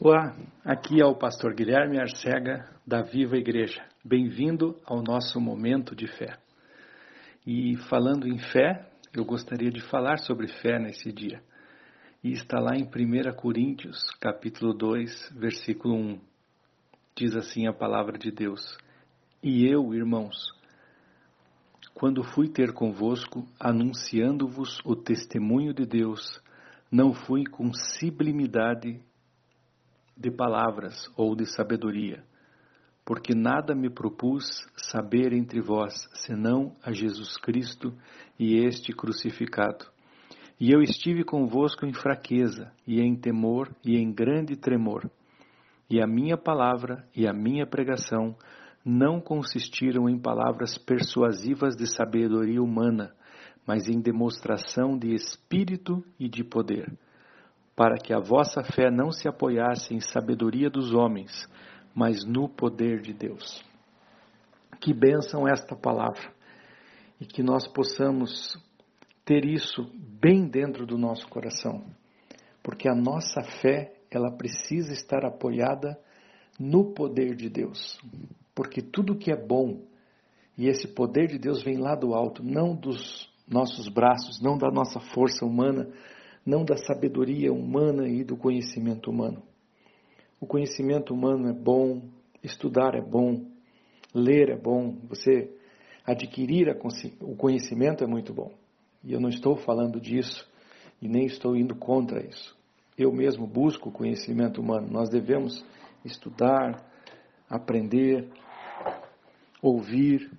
Olá, aqui é o pastor Guilherme Arcega, da Viva Igreja. Bem-vindo ao nosso momento de fé. E falando em fé, eu gostaria de falar sobre fé nesse dia. E está lá em 1 Coríntios, capítulo 2, versículo 1. Diz assim a palavra de Deus: E eu, irmãos, quando fui ter convosco, anunciando-vos o testemunho de Deus, não fui com sublimidade de palavras ou de sabedoria, porque nada me propus saber entre vós, senão a Jesus Cristo e este crucificado. E eu estive convosco em fraqueza, e em temor, e em grande tremor. E a minha palavra e a minha pregação não consistiram em palavras persuasivas de sabedoria humana, mas em demonstração de espírito e de poder, para que a vossa fé não se apoiasse em sabedoria dos homens, mas no poder de Deus. Que bênção esta palavra! E que nós possamos ter isso bem dentro do nosso coração, porque a nossa fé, ela precisa estar apoiada no poder de Deus, porque tudo que é bom, e esse poder de Deus vem lá do alto, não dos nossos braços, não da nossa força humana, não da sabedoria humana e do conhecimento humano. O conhecimento humano é bom, estudar é bom, ler é bom, você adquirir o conhecimento é muito bom. E eu não estou falando disso e nem estou indo contra isso. Eu mesmo busco o conhecimento humano. Nós devemos estudar, aprender, ouvir.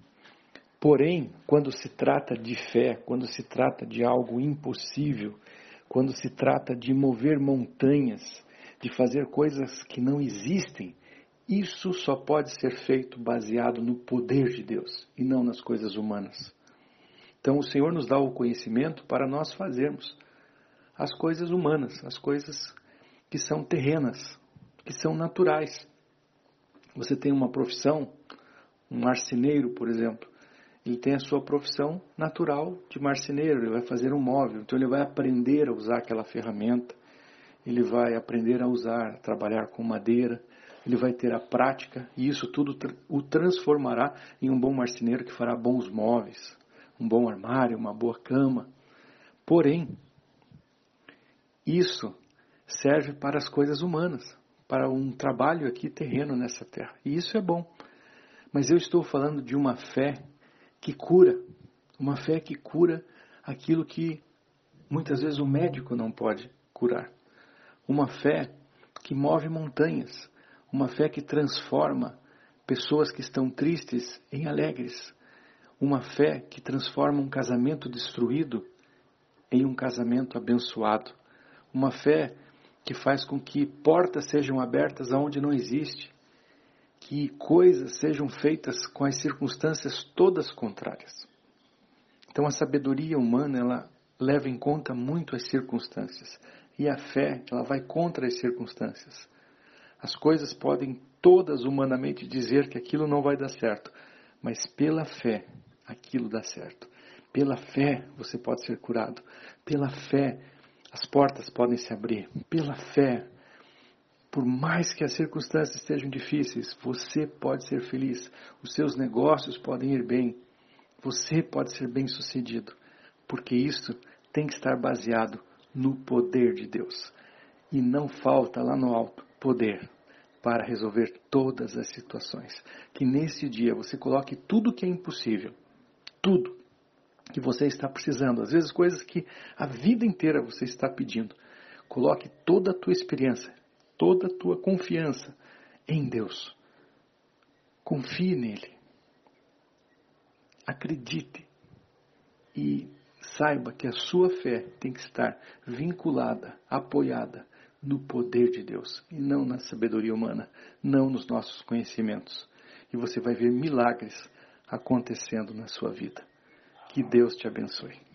Porém, quando se trata de fé, quando se trata de algo impossível, quando se trata de mover montanhas, de fazer coisas que não existem, isso só pode ser feito baseado no poder de Deus e não nas coisas humanas. Então o Senhor nos dá o conhecimento para nós fazermos as coisas humanas, as coisas que são terrenas, que são naturais. Você tem uma profissão, um marceneiro, por exemplo. Ele tem a sua profissão natural de marceneiro, ele vai fazer um móvel, então ele vai aprender a usar aquela ferramenta, ele vai aprender a usar, a trabalhar com madeira, ele vai ter a prática, e isso tudo o transformará em um bom marceneiro que fará bons móveis, um bom armário, uma boa cama. Porém, isso serve para as coisas humanas, para um trabalho aqui terreno nessa terra, e isso é bom. Mas eu estou falando de uma fé que cura, uma fé que cura aquilo que muitas vezes o médico não pode curar. Uma fé que move montanhas, uma fé que transforma pessoas que estão tristes em alegres, uma fé que transforma um casamento destruído em um casamento abençoado, uma fé que faz com que portas sejam abertas aonde não existe, que coisas sejam feitas com as circunstâncias todas contrárias. Então a sabedoria humana, ela leva em conta muito as circunstâncias, e a fé, ela vai contra as circunstâncias. As coisas podem todas humanamente dizer que aquilo não vai dar certo, mas pela fé aquilo dá certo. Pela fé você pode ser curado, pela fé as portas podem se abrir, pela fé, por mais que as circunstâncias estejam difíceis, você pode ser feliz, os seus negócios podem ir bem, você pode ser bem sucedido, porque isso tem que estar baseado no poder de Deus. E não falta lá no alto poder para resolver todas as situações. Que nesse dia você coloque tudo que é impossível, tudo que você está precisando, às vezes coisas que a vida inteira você está pedindo, coloque toda a tua experiência, toda a tua confiança em Deus. Confie nele. Acredite. E saiba que a sua fé tem que estar vinculada, apoiada no poder de Deus. E não na sabedoria humana, não nos nossos conhecimentos. E você vai ver milagres acontecendo na sua vida. Que Deus te abençoe.